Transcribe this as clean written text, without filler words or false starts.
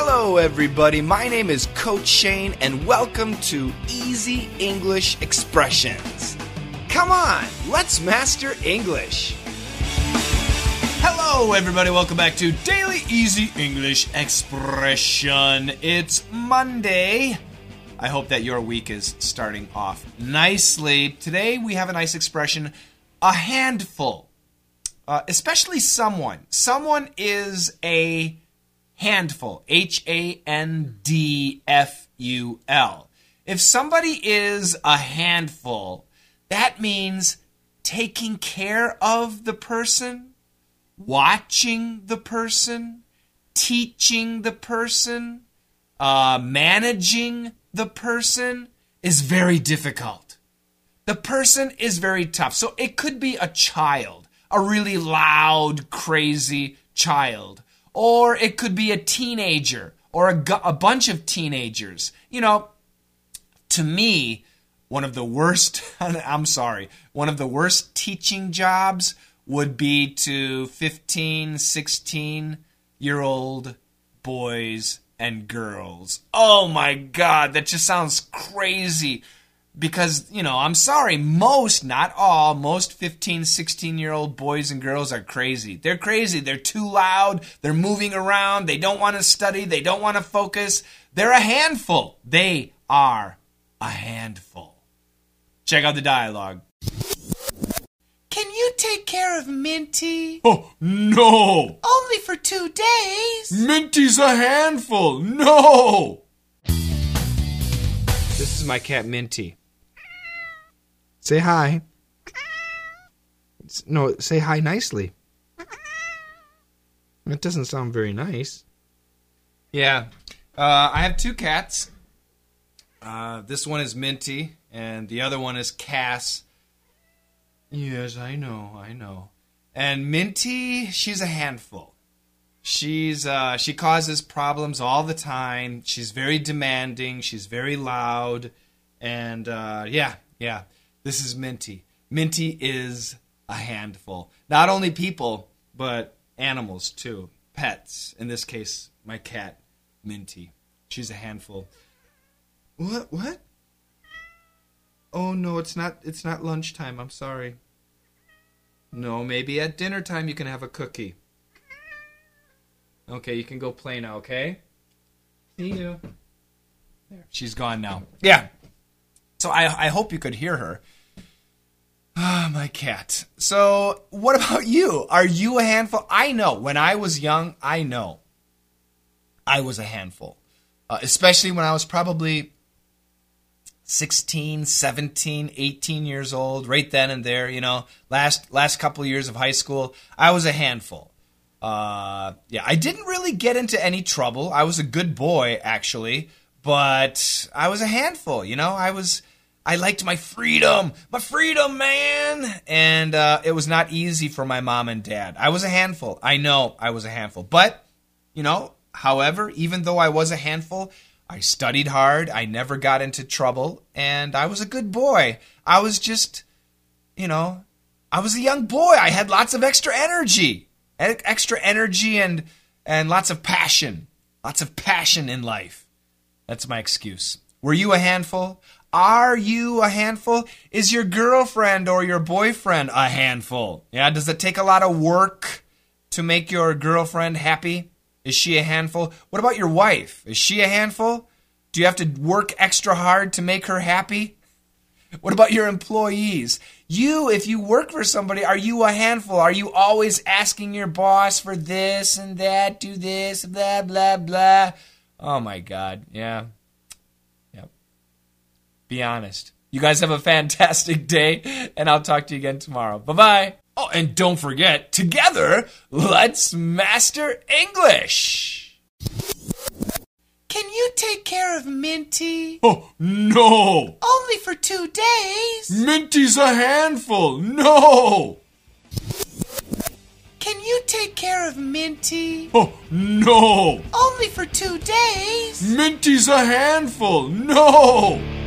Hello everybody, my name is Coach Shane and welcome to Easy English Expressions. Come on, let's master English. Hello everybody, welcome back to Daily Easy English Expression. It's Monday. I hope that your week is starting off nicely. Today we have a nice expression, a handful. Especially someone. Someone is a handful, H-A-N-D-F-U-L. If somebody is a handful, that means taking care of the person, watching the person, teaching the person, managing the person is very difficult. The person is very tough. So it could be a child, a really loud, crazy child. Or it could be a teenager or a bunch of teenagers. You know, to me, one of the worst teaching jobs would be to 15, 16-year-old boys and girls. Oh my God, that just sounds crazy. Because, you know, I'm sorry, most, not all, most 15, 16-year-old boys and girls are crazy. They're crazy. They're too loud. They're moving around. They don't want to study. They don't want to focus. They're a handful. They are a handful. Check out the dialogue. Can you take care of Minty? Oh, no. Only for 2 days. Minty's a handful. No. This is my cat, Minty. Say hi. No, say hi nicely. That doesn't sound very nice. Yeah. I have two cats. This one is Minty, and the other one is Cass. Yes, I know. And Minty, she's a handful. She causes problems all the time. She's very demanding. She's very loud. And yeah. This is Minty. Minty is a handful. Not only people, but animals too. Pets. In this case, my cat, Minty. She's a handful. What? Oh no, it's not lunchtime. I'm sorry. No, maybe at dinner time you can have a cookie. Okay, you can go play now, okay? See you. There. She's gone now. Yeah. So I hope you could hear her. Ah, my cat. So what about you? Are you a handful? I know. When I was young, I know. I was a handful. Especially when I was probably 16, 17, 18 years old. Right then and there, you know. Last couple of years of high school, I was a handful. Yeah, I didn't really get into any trouble. I was a good boy, actually, but I was a handful, you know? I liked my freedom, man! And it was not easy for my mom and dad. I was a handful. I know I was a handful. But, you know, however, even though I was a handful, I studied hard, I never got into trouble, and I was a good boy. I was just, you know, I was a young boy. I had lots of extra energy and lots of passion in life. That's my excuse. Were you a handful? Are you a handful? Is your girlfriend or your boyfriend a handful? Yeah, does it take a lot of work to make your girlfriend happy? Is she a handful? What about your wife? Is she a handful? Do you have to work extra hard to make her happy? What about your employees? You, if you work for somebody, are you a handful? Are you always asking your boss for this and that, do this, blah, blah, blah? Oh, my God. Yeah. Yep. Be honest. You guys have a fantastic day, and I'll talk to you again tomorrow. Bye-bye. Oh, and don't forget, together, let's master English. Can you take care of Minty? Oh, no. Only for 2 days. Minty's a handful. No. Can you take care of Minty? Oh, no. Only for 2 days. Minty's a handful. No.